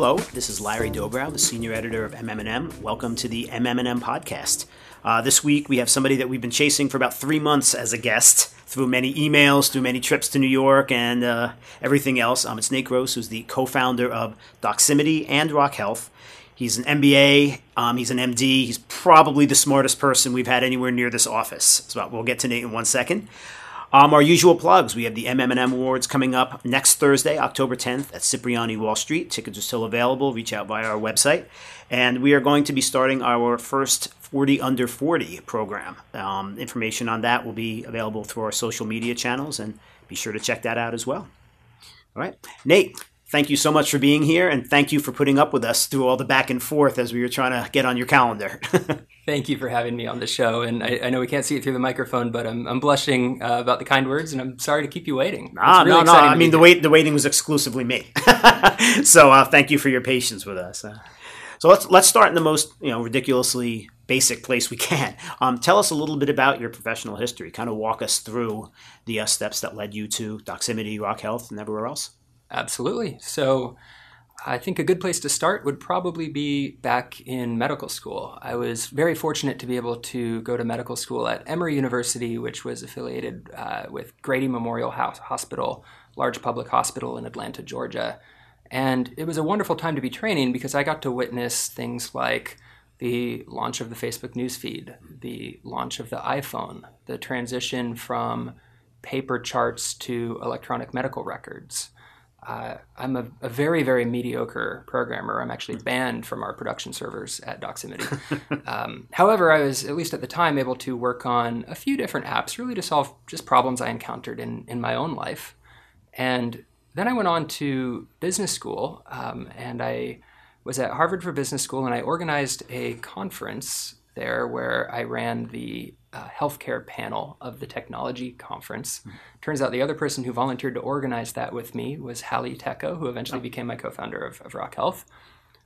Hello, this is Larry Dobrow, the senior editor of MM&M. Welcome to the MM&M podcast. This week we have somebody that we've been chasing for about 3 months as a guest through many emails, through many trips to New York, and everything else. It's Nate Gross, who's the co-founder of Doximity and Rock Health. He's an MBA. He's an MD. He's probably the smartest person we've had anywhere near this office. So we'll get to Nate in 1 second. Our usual plugs. We have the MM&M Awards coming up next Thursday, October 10th at Cipriani Wall Street. Tickets are still available. Reach out via our website. And we are going to be starting our first 40 Under 40 program. Information on that will be available through our social media channels, and be sure to check that out as well. All right. Nate, thank you so much for being here, and thank you for putting up with us through all the back and forth as we were trying to get on your calendar. Thank you for having me on the show, and I know we can't see it through the microphone, but I'm blushing about the kind words, and I'm sorry to keep you waiting. No. I mean, the waiting was exclusively me. So thank you for your patience with us. So let's start in the most ridiculously basic place we can. Tell us a little bit about your professional history. Kind of walk us through the steps that led you to Doximity, Rock Health, and everywhere else. Absolutely. So I think a good place to start would probably be back in medical school. I was very fortunate to be able to go to medical school at Emory University, which was affiliated with Grady Memorial House Hospital, large public hospital in Atlanta, Georgia. And it was a wonderful time to be training because I got to witness things like the launch of the Facebook newsfeed, the launch of the iPhone, the transition from paper charts to electronic medical records. I'm a very, very mediocre programmer. I'm actually banned from our production servers at Doximity. However, I was, at least at the time, able to work on a few different apps, really to solve just problems I encountered in my own life. And then I went on to business school, and I was at Harvard for business school, and I organized a conference there where I ran the healthcare panel of the technology conference. Mm-hmm. Turns out the other person who volunteered to organize that with me was Hallie Teco, who eventually became my co-founder of Rock Health.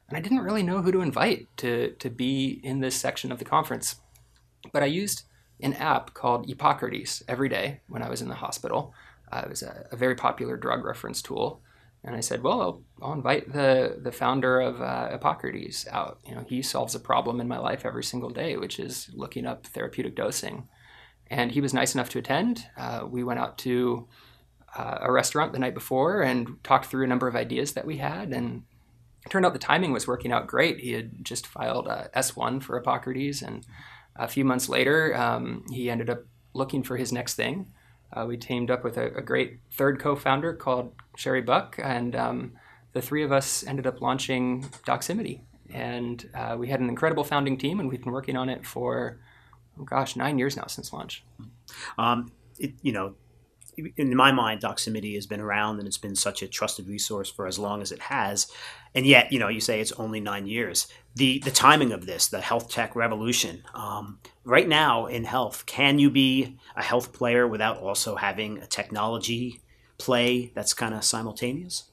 And I didn't really know who to invite to be in this section of the conference. But I used an app called Epocrates every day when I was in the hospital. It was a very popular drug reference tool. And I said, well, I'll invite the founder of Hippocrates out. He solves a problem in my life every single day, which is looking up therapeutic dosing. And he was nice enough to attend. We went out to a restaurant the night before and talked through a number of ideas that we had. And it turned out the timing was working out great. He had just filed S1 for Hippocrates. And a few months later, he ended up looking for his next thing. We teamed up with a great third co-founder called Sherry Buck, and the three of us ended up launching Doximity. And we had an incredible founding team, and we've been working on it for, 9 years now since launch. In my mind, Doximity has been around, and it's been such a trusted resource for as long as it has. And yet, you say it's only 9 years. The timing of this, the health tech revolution, right now in health, can you be a health player without also having a technology play that's kind of simultaneous?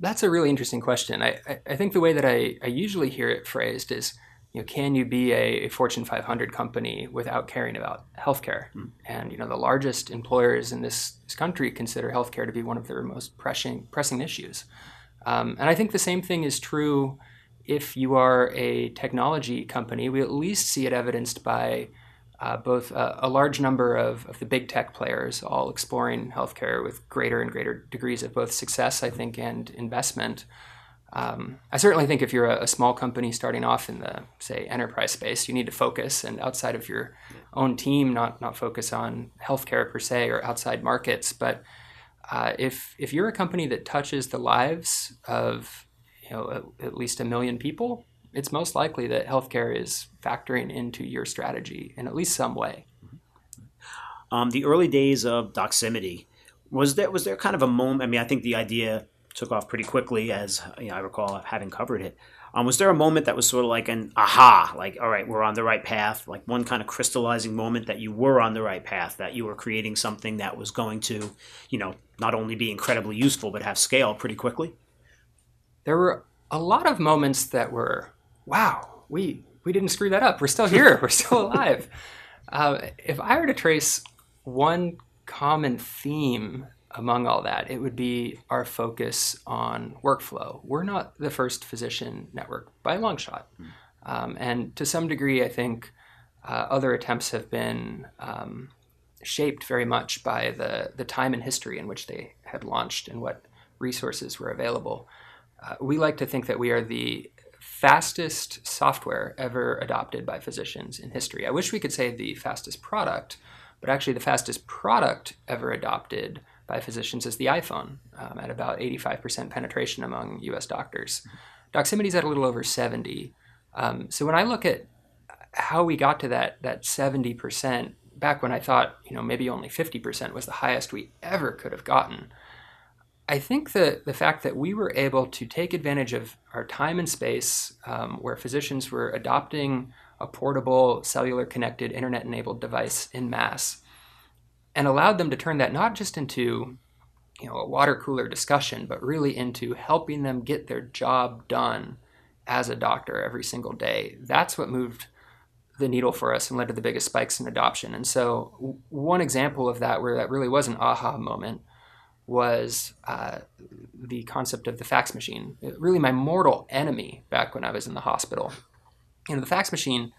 That's a really interesting question. I think the way that I usually hear it phrased is, can you be a Fortune 500 company without caring about healthcare? Mm. And the largest employers in this country consider healthcare to be one of their most pressing issues. And I think the same thing is true if you are a technology company. We at least see it evidenced by both a large number of the big tech players all exploring healthcare with greater and greater degrees of both success, I think, and investment. I certainly think if you're a small company starting off in the, say, enterprise space, you need to focus, and outside of your own team, not focus on healthcare per se or outside markets. But if you're a company that touches the lives of at least 1 million people, it's most likely that healthcare is factoring into your strategy in at least some way. The early days of Doximity, was there kind of a moment? I mean, I think the idea took off pretty quickly, as I recall having covered it. Was there a moment that was sort of like an aha, like, all right, we're on the right path, like one kind of crystallizing moment that you were on the right path, that you were creating something that was going to, not only be incredibly useful, but have scale pretty quickly? There were a lot of moments that were, wow, we didn't screw that up. We're still here. We're still alive. If I were to trace one common theme among all that, it would be our focus on workflow. We're not the first physician network by a long shot. And to some degree, I think other attempts have been shaped very much by the time and history in which they had launched and what resources were available. We like to think that we are the fastest software ever adopted by physicians in history. I wish we could say the fastest product, but actually the fastest product ever adopted by physicians is the iPhone, at about 85% penetration among US doctors. Doximity's at a little over 70. So when I look at how we got to that 70%, back when I thought, maybe only 50% was the highest we ever could have gotten, I think that the fact that we were able to take advantage of our time and space, where physicians were adopting a portable, cellular-connected, internet-enabled device in mass, and allowed them to turn that not just into a water cooler discussion, but really into helping them get their job done as a doctor every single day. That's what moved the needle for us and led to the biggest spikes in adoption. And so one example of that, where that really was an aha moment, was the concept of the fax machine. Really my mortal enemy back when I was in the hospital. The fax machine,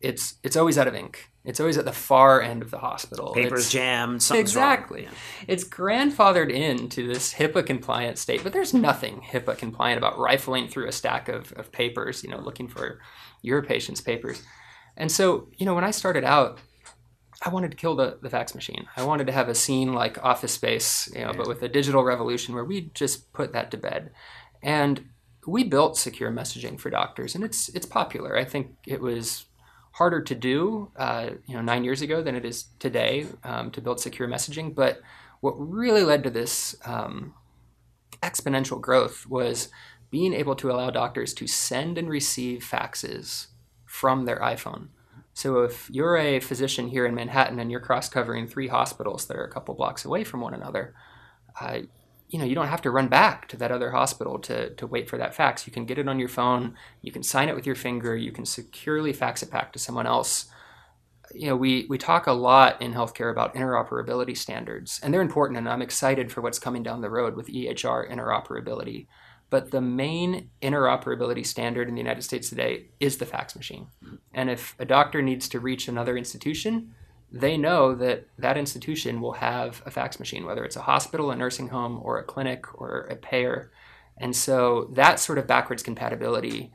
it's always out of ink. It's always at the far end of the hospital. Paper's jammed, something's wrong. Yeah. It's grandfathered into this HIPAA-compliant state, but there's nothing HIPAA-compliant about rifling through a stack of papers, looking for your patient's papers. And so, when I started out, I wanted to kill the fax machine. I wanted to have a scene like Office Space, but with a digital revolution where we just put that to bed. And we built secure messaging for doctors, and it's popular. I think it was harder to do 9 years ago than it is today to build secure messaging. But what really led to this exponential growth was being able to allow doctors to send and receive faxes from their iPhone. So if you're a physician here in Manhattan and you're cross-covering 3 hospitals that are a couple blocks away from one another, you don't have to run back to that other hospital to wait for that fax. You can get it on your phone. You can sign it with your finger. You can securely fax it back to someone else. We talk a lot in healthcare about interoperability standards, and they're important, and I'm excited for what's coming down the road with EHR interoperability. But the main interoperability standard in the United States today is the fax machine. And if a doctor needs to reach another institution, they know that that institution will have a fax machine, whether it's a hospital, a nursing home, or a clinic, or a payer. And so that sort of backwards compatibility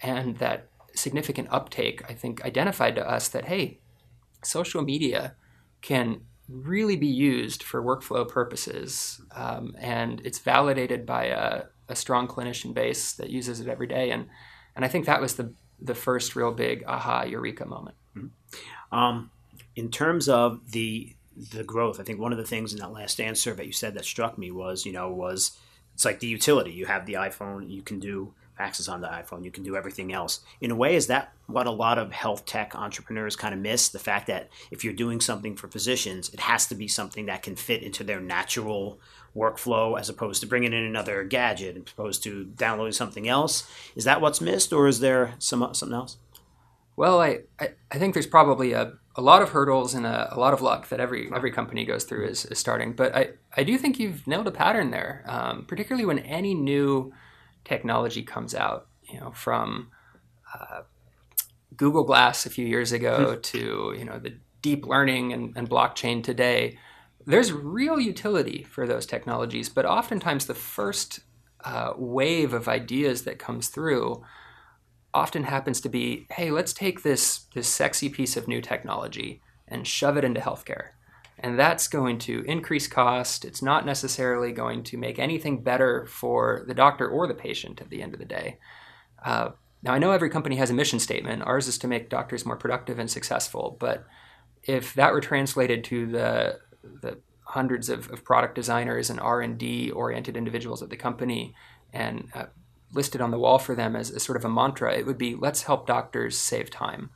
and that significant uptake, I think, identified to us that, hey, social media can really be used for workflow purposes. And it's validated by a strong clinician base that uses it every day. And I think that was the first real big aha, eureka moment. Mm-hmm. In terms of the growth, I think one of the things in that last stand survey you said that struck me was, it's like the utility. You have the iPhone, you can do faxes on the iPhone, you can do everything else. In a way, is that what a lot of health tech entrepreneurs kind of miss? The fact that if you're doing something for physicians, it has to be something that can fit into their natural workflow, as opposed to bringing in another gadget, as opposed to downloading something else. Is that what's missed, or is there something else? Well, I think there's probably a lot of hurdles and a lot of luck that every company goes through is starting. But I do think you've nailed a pattern there, particularly when any new technology comes out, from Google Glass a few years ago to, the deep learning and blockchain today. There's real utility for those technologies, but oftentimes the first wave of ideas that comes through often happens to be, hey, let's take this sexy piece of new technology and shove it into healthcare. And that's going to increase cost. It's not necessarily going to make anything better for the doctor or the patient at the end of the day. Now, I know every company has a mission statement. Ours is to make doctors more productive and successful. But if that were translated to the hundreds of product designers and R&D oriented individuals at the company and listed on the wall for them as sort of a mantra, it would be, let's help doctors save time.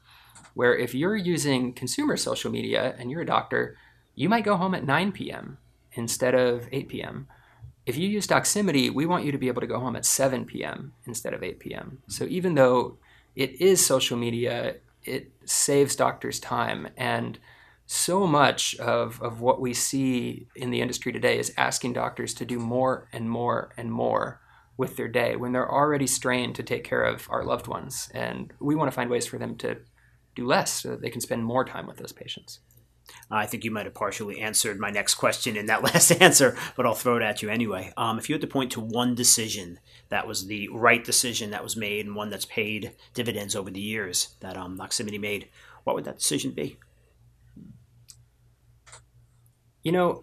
Where if you're using consumer social media and you're a doctor, you might go home at 9 p.m. instead of 8 p.m. If you use Doximity, we want you to be able to go home at 7 p.m. instead of 8 p.m. So even though it is social media, it saves doctors time. And so much of what we see in the industry today is asking doctors to do more and more and more with their day when they're already strained to take care of our loved ones. And we want to find ways for them to do less so that they can spend more time with those patients. I think you might have partially answered my next question in that last answer, but I'll throw it at you anyway. If you had to point to one decision that was the right decision that was made and one that's paid dividends over the years that Doximity made, what would that decision be? You know,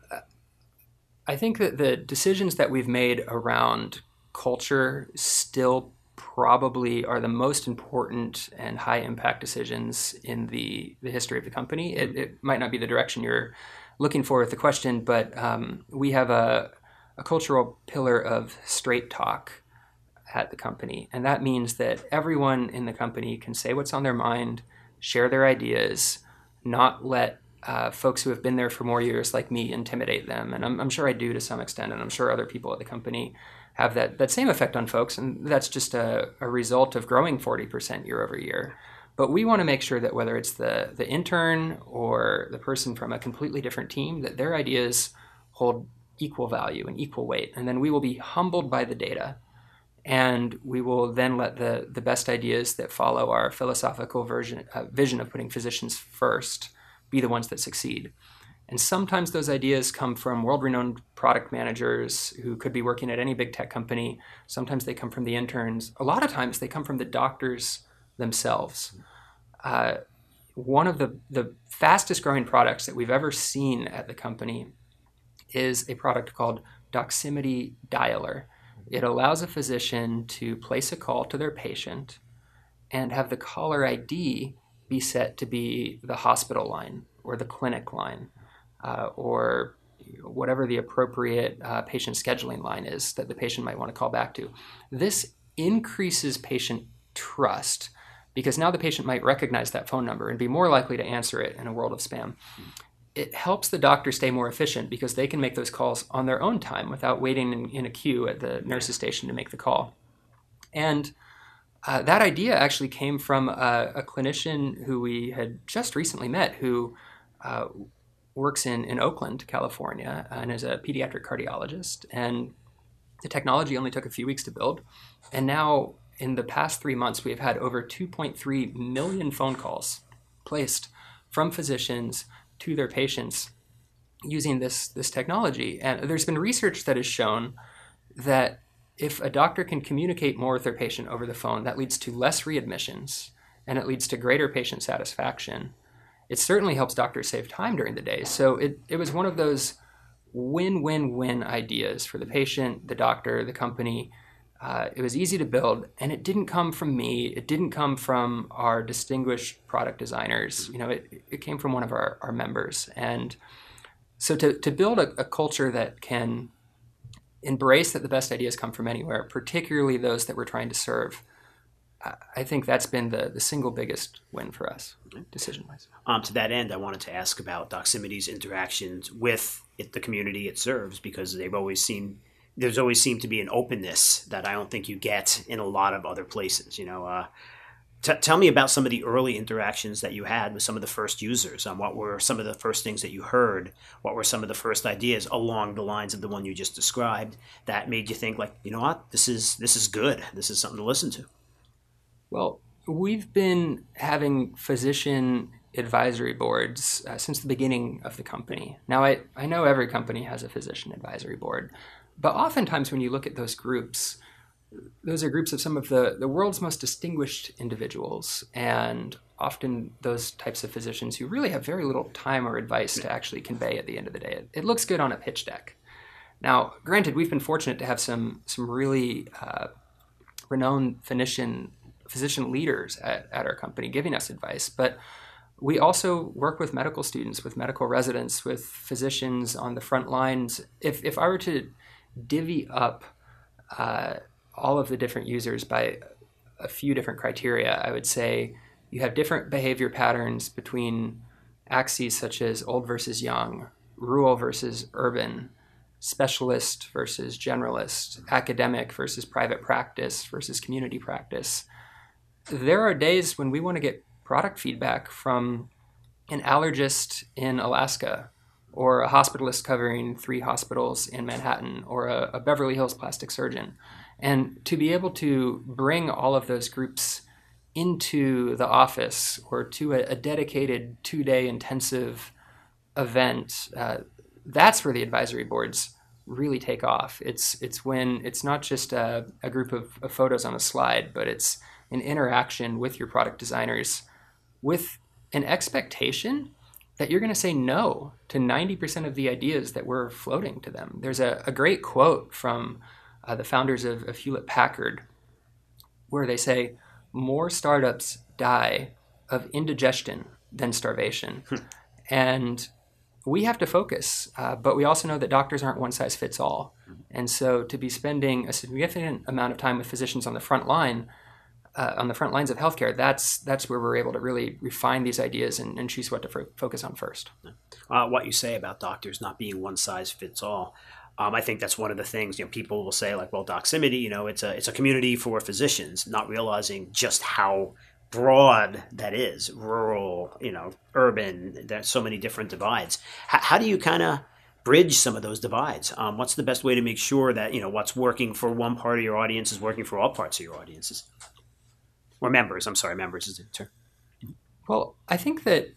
I think that the decisions that we've made around culture still probably are the most important and high impact decisions in the history of the company. It might not be the direction you're looking for with the question, but we have a cultural pillar of straight talk at the company. And that means that everyone in the company can say what's on their mind, share their ideas, not let folks who have been there for more years like me intimidate them. And I'm sure I do to some extent, and I'm sure other people at the company have that same effect on folks, and that's just a result of growing 40% year over year. But we want to make sure that whether it's the intern or the person from a completely different team, that their ideas hold equal value and equal weight. And then we will be humbled by the data, and we will then let the best ideas that follow our philosophical vision of putting physicians first be the ones that succeed. And sometimes those ideas come from world-renowned product managers who could be working at any big tech company. Sometimes they come from the interns. A lot of times they come from the doctors themselves. One of the fastest growing products that we've ever seen at the company is a product called Doximity Dialer. It allows a physician to place a call to their patient and have the caller ID be set to be the hospital line or the clinic line. Or whatever the appropriate patient scheduling line is that the patient might want to call back to. This increases patient trust because now the patient might recognize that phone number and be more likely to answer it in a world of spam. It helps the doctor stay more efficient because they can make those calls on their own time without waiting in a queue at the nurse's station to make the call. And that idea actually came from a clinician who we had just recently met who works in Oakland, California, and is a pediatric cardiologist. And the technology only took a few weeks to build. And now in the past 3 months, we've had over 2.3 million phone calls placed from physicians to their patients using this technology. And there's been research that has shown that if a doctor can communicate more with their patient over the phone, that leads to less readmissions, and it leads to greater patient satisfaction. It certainly helps doctors save time during the day. So it was one of those win-win-win ideas for the patient, the doctor, the company. It was easy to build, and it didn't come from me. It didn't come from our distinguished product designers. You know, it came from one of our members. And so to build a culture that can embrace that the best ideas come from anywhere, particularly those that we're trying to serve, I think that's been the single biggest win for us, decision-wise. To that end, I wanted to ask about Doximity's interactions with the community it serves, because there's always seemed to be an openness that I don't think you get in a lot of other places. You know, tell me about some of the early interactions that you had with some of the first users. What were some of the first things that you heard? What were some of the first ideas along the lines of the one you just described that made you think, like, you know what, this is good. This is something to listen to. Well, we've been having physician advisory boards since the beginning of the company. Now, I know every company has a physician advisory board, but oftentimes when you look at those groups, those are groups of some of the world's most distinguished individuals, and often those types of physicians who really have very little time or advice to actually convey at the end of the day. It looks good on a pitch deck. Now, granted, we've been fortunate to have some really renowned physician leaders at our company giving us advice, but we also work with medical students, with medical residents, with physicians on the front lines. If I were to divvy up all of the different users by a few different criteria, I would say you have different behavior patterns between axes such as old versus young, rural versus urban, specialist versus generalist, academic versus private practice versus community practice. There are days when we want to get product feedback from an allergist in Alaska, or a hospitalist covering 3 hospitals in Manhattan, or a Beverly Hills plastic surgeon. And to be able to bring all of those groups into the office or to a dedicated 2-day intensive event, that's where the advisory boards really take off. It's when it's not just a group of photos on a slide, but it's an interaction with your product designers with an expectation that you're going to say no to 90% of the ideas that were floating to them. There's a great quote from the founders of Hewlett-Packard where they say, "More startups die of indigestion than starvation." And we have to focus, but we also know that doctors aren't one size fits all. And so to be spending a significant amount of time with physicians on the front line, on the front lines of healthcare, that's where we're able to really refine these ideas and choose what to focus on first. What you say about doctors not being one size fits all. I think that's one of the things, people will say like, well, Doximity, it's a community for physicians, not realizing just how broad that is, rural, urban, there's so many different divides. How do you kind of bridge some of those divides? What's the best way to make sure that, what's working for one part of your audience is working for all parts of your audiences? Or members, members is the term. Well, I think that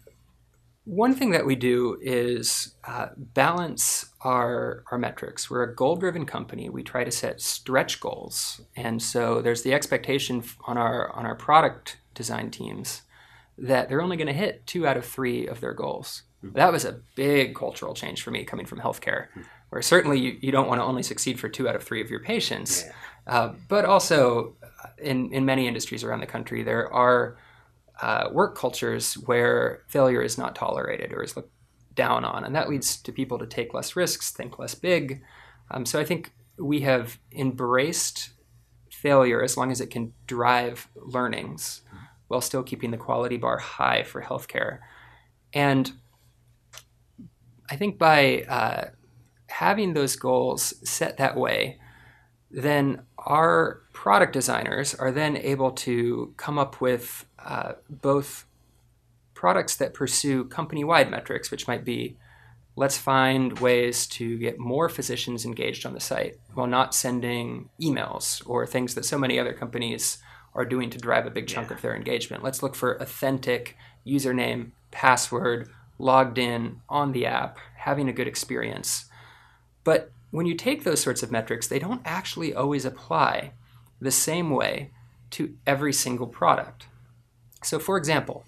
one thing that we do is balance our metrics. We're a goal-driven company. We try to set stretch goals. And so there's the expectation on our product design teams that they're only going to hit 2 out of 3 of their goals. Mm-hmm. That was a big cultural change for me coming from healthcare, mm-hmm. where certainly you don't want to only succeed for 2 out of 3 of your patients. Yeah. But also in many industries around the country, there are work cultures where failure is not tolerated or is looked down on. And that leads to people to take less risks, think less big. So I think we have embraced failure as long as it can drive learnings while still keeping the quality bar high for healthcare. And I think by having those goals set that way, then our product designers are then able to come up with both products that pursue company-wide metrics, which might be, let's find ways to get more physicians engaged on the site while not sending emails or things that so many other companies are doing to drive a big chunk of their engagement. Let's look for authentic username, password, logged in on the app, having a good experience. But when you take those sorts of metrics, they don't actually always apply the same way to every single product. So for example,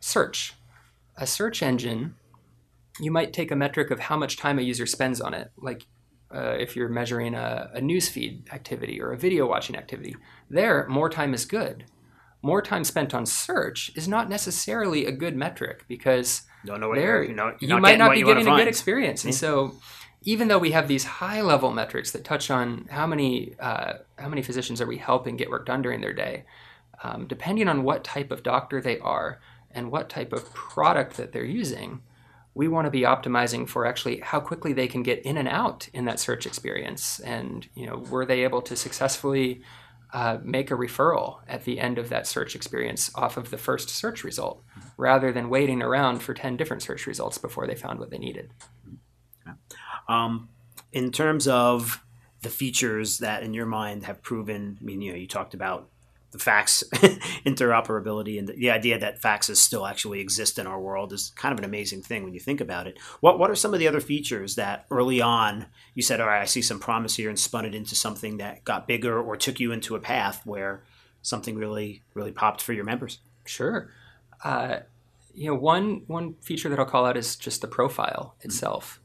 search. A search engine, you might take a metric of how much time a user spends on it. Like if you're measuring a newsfeed activity or a video watching activity, there, more time is good. More time spent on search is not necessarily a good metric because you might not be getting a good experience. And so even though we have these high-level metrics that touch on how many physicians are we helping get work done during their day, depending on what type of doctor they are and what type of product that they're using, we want to be optimizing for actually how quickly they can get in and out in that search experience. And were they able to successfully make a referral at the end of that search experience off of the first search result, rather than waiting around for 10 different search results before they found what they needed. In terms of the features that in your mind have proven, you talked about the fax interoperability and the idea that faxes still actually exist in our world is kind of an amazing thing when you think about it. What are some of the other features that early on you said, all right, I see some promise here, and spun it into something that got bigger or took you into a path where something really, really popped for your members? Sure. One feature that I'll call out is just the profile itself. Mm-hmm.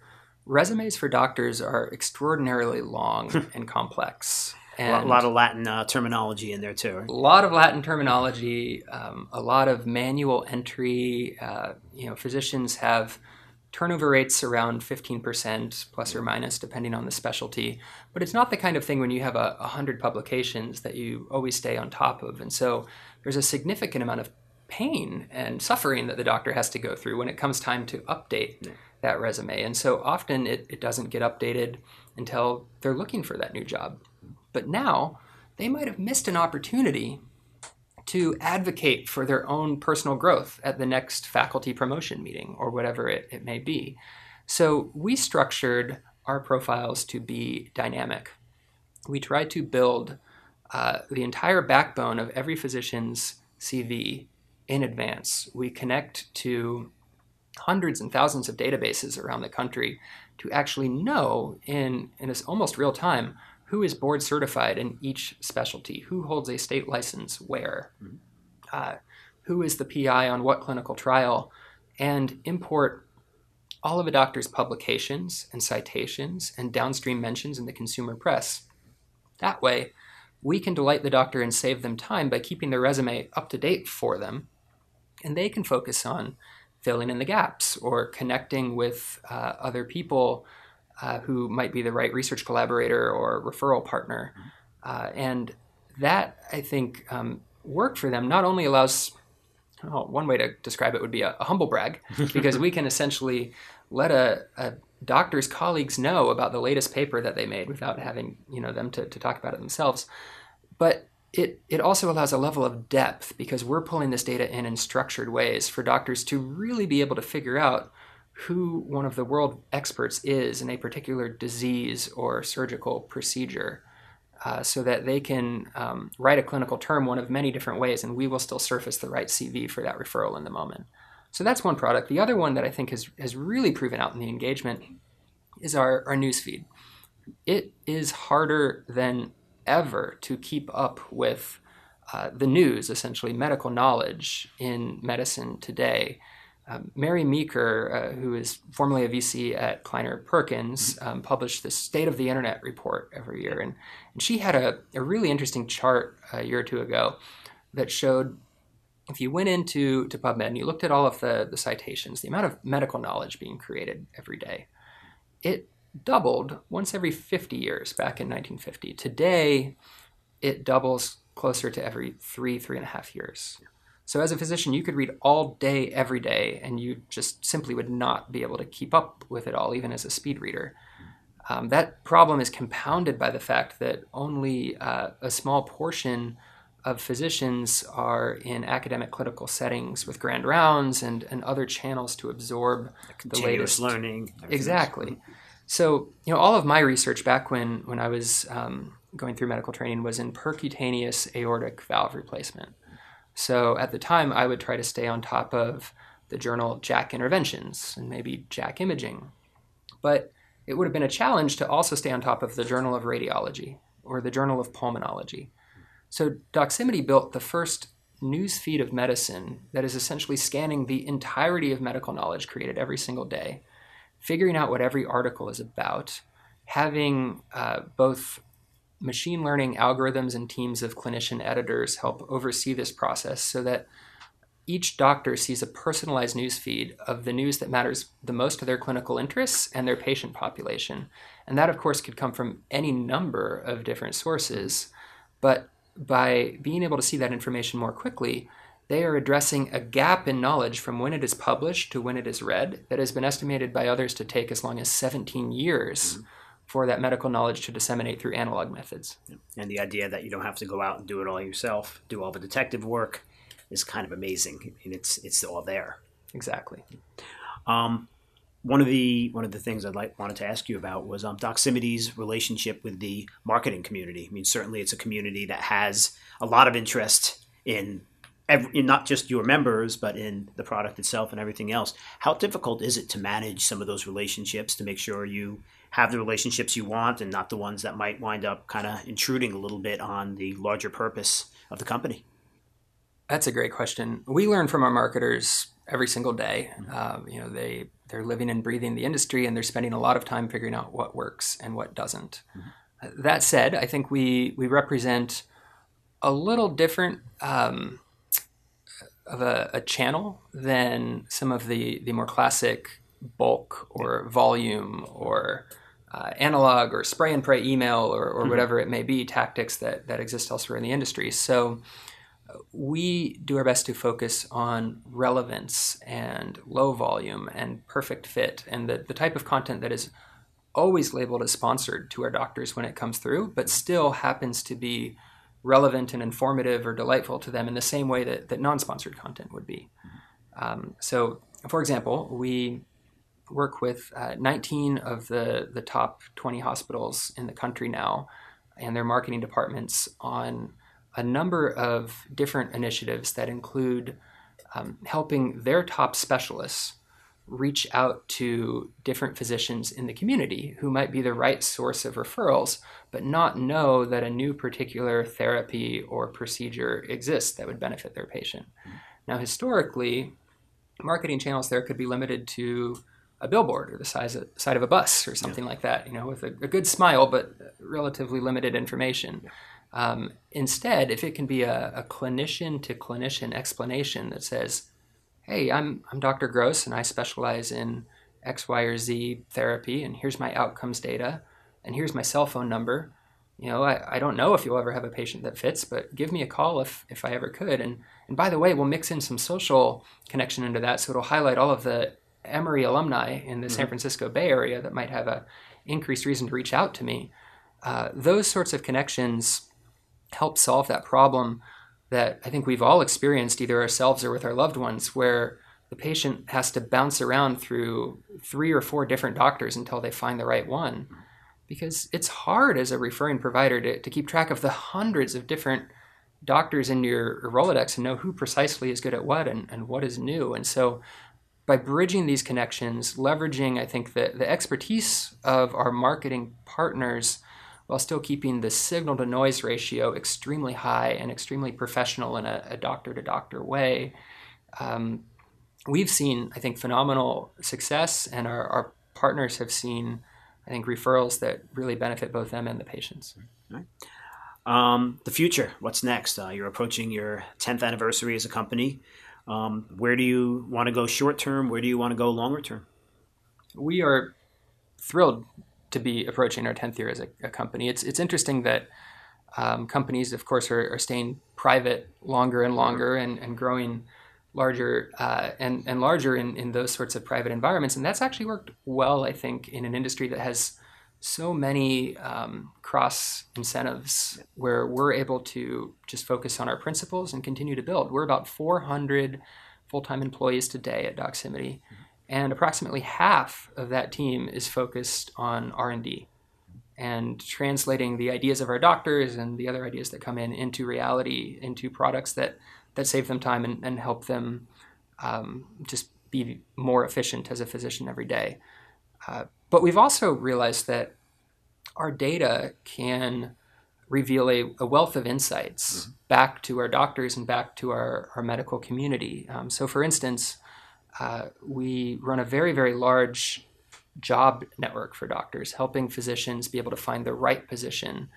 Resumes for doctors are extraordinarily long and complex. And a lot of Latin terminology in there too. Right? A lot of Latin terminology, a lot of manual entry. Physicians have turnover rates around 15% plus or minus, depending on the specialty. But it's not the kind of thing when you have 100 publications that you always stay on top of. And so there's a significant amount of pain and suffering that the doctor has to go through when it comes time to update that resume. And so often it doesn't get updated until they're looking for that new job. But now they might have missed an opportunity to advocate for their own personal growth at the next faculty promotion meeting or whatever it may be. So we structured our profiles to be dynamic. We tried to build the entire backbone of every physician's CV in advance. We connect to hundreds and thousands of databases around the country to actually know in this almost real time who is board certified in each specialty, who holds a state license where, who is the PI on what clinical trial, and import all of a doctor's publications and citations and downstream mentions in the consumer press. That way, we can delight the doctor and save them time by keeping their resume up to date for them, and they can focus on filling in the gaps or connecting with other people who might be the right research collaborator or referral partner. And that, I think, work for them not only allows, one way to describe it would be a humble brag, because we can essentially let a doctor's colleagues know about the latest paper that they made without having them to talk about it themselves. But it also allows a level of depth, because we're pulling this data in structured ways for doctors to really be able to figure out who one of the world experts is in a particular disease or surgical procedure, so that they can write a clinical term one of many different ways, and we will still surface the right CV for that referral in the moment. So that's one product. The other one that I think has really proven out in the engagement is our newsfeed. It is harder than ever to keep up with the news, essentially medical knowledge in medicine today. Mary Meeker, who is formerly a VC at Kleiner Perkins, published the State of the Internet report every year. And she had a really interesting chart a year or two ago that showed if you went into PubMed and you looked at all of the citations, the amount of medical knowledge being created every day, it doubled once every 50 years back in 1950. Today, it doubles closer to every three and a half years. So as a physician, you could read all day, every day, and you just simply would not be able to keep up with it all, even as a speed reader. That problem is compounded by the fact that only a small portion of physicians are in academic clinical settings with grand rounds and other channels to absorb the latest learning. Exactly. So, all of my research back when I was going through medical training was in percutaneous aortic valve replacement. So at the time, I would try to stay on top of the journal Jack Interventions and maybe Jack Imaging. But it would have been a challenge to also stay on top of the Journal of Radiology or the Journal of Pulmonology. So Doximity built the first news feed of medicine that is essentially scanning the entirety of medical knowledge created every single day, figuring out what every article is about, having both machine learning algorithms and teams of clinician editors help oversee this process so that each doctor sees a personalized news feed of the news that matters the most to their clinical interests and their patient population. And that, of course, could come from any number of different sources. But by being able to see that information more quickly, they are addressing a gap in knowledge from when it is published to when it is read that has been estimated by others to take as long as 17 years. For that medical knowledge to disseminate through analog methods. And the idea that you don't have to go out and do it all yourself, do all the detective work, is kind of amazing. I mean, it's all there. Exactly. One of the things I wanted to ask you about was Doximity's relationship with the marketing community. I mean, certainly it's a community that has a lot of interest in not just your members, but in the product itself and everything else. How difficult is it to manage some of those relationships to make sure you have the relationships you want and not the ones that might wind up kind of intruding a little bit on the larger purpose of the company? That's a great question. We learn from our marketers every single day. They're living and breathing the industry, and they're spending a lot of time figuring out what works and what doesn't. That said, I think we represent a little different of a channel than some of the more classic bulk or volume or analog or spray and pray email or whatever it may be tactics that exist elsewhere in the industry. So we do our best to focus on relevance and low volume and perfect fit and the type of content that is always labeled as sponsored to our doctors when it comes through, but still happens to be relevant and informative or delightful to them in the same way that, non-sponsored content would be. So, for example, we work with 19 of the top 20 hospitals in the country now and their marketing departments on a number of different initiatives that include helping their top specialists reach out to different physicians in the community who might be the right source of referrals, but not know that a new particular therapy or procedure exists that would benefit their patient. Now, historically, marketing channels there could be limited to a billboard or the side of a bus or something like that, you know, with a good smile, but relatively limited information. Instead, if it can be a clinician to clinician explanation that says, hey, I'm Dr. Gross, and I specialize in X, Y, or Z therapy, and here's my outcomes data, and here's my cell phone number. You know, I don't know if you'll ever have a patient that fits, but give me a call if I ever could. And by the way, we'll mix in some social connection into that, so it'll highlight all of the Emory alumni in the San Francisco Bay Area that might have an increased reason to reach out to me. Those sorts of connections help solve that problem that I think we've all experienced either ourselves or with our loved ones, where the patient has to bounce around through 3 or 4 different doctors until they find the right one. Because it's hard as a referring provider to keep track of the hundreds of different doctors in your Rolodex and know who precisely is good at what and what is new. And so by bridging these connections, leveraging, I think, the expertise of our marketing partners while still keeping the signal-to-noise ratio extremely high and extremely professional in a doctor-to-doctor way, we've seen, I think, phenomenal success, and our partners have seen, I think, referrals that really benefit both them and the patients. All right. The future, what's next? You're approaching your 10th anniversary as a company. Where do you want to go short term? Where do you want to go longer term? We are thrilled to be approaching our 10th year as a company. It's interesting that companies, of course, are staying private longer and longer and growing larger and larger in those sorts of private environments. And that's actually worked well, I think, in an industry that has so many cross incentives where we're able to just focus on our principles and continue to build. We're about 400 full-time employees today at Doximity. And approximately half of that team is focused on R&D and translating the ideas of our doctors and the other ideas that come in into reality, into products that save them time and help them just be more efficient as a physician every day. But we've also realized that our data can reveal a wealth of insights back to our doctors and back to our medical community. So for instance, we run a very, very large job network for doctors, helping physicians be able to find the right position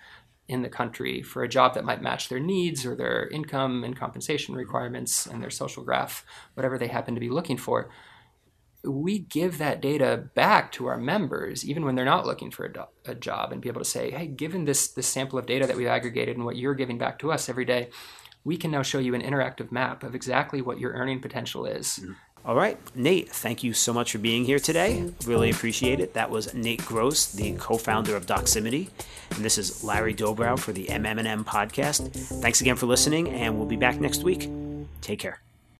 in the country for a job that might match their needs or their income and compensation requirements and their social graph, whatever they happen to be looking for. We give that data back to our members, even when they're not looking for a job, and be able to say, hey, given this sample of data that we've aggregated and what you're giving back to us every day, we can now show you an interactive map of exactly what your earning potential is. All right, Nate, thank you so much for being here today. Really appreciate it. That was Nate Gross, the co-founder of Doximity. And this is Larry Dobrow for the MM&M podcast. Thanks again for listening, and we'll be back next week. Take care.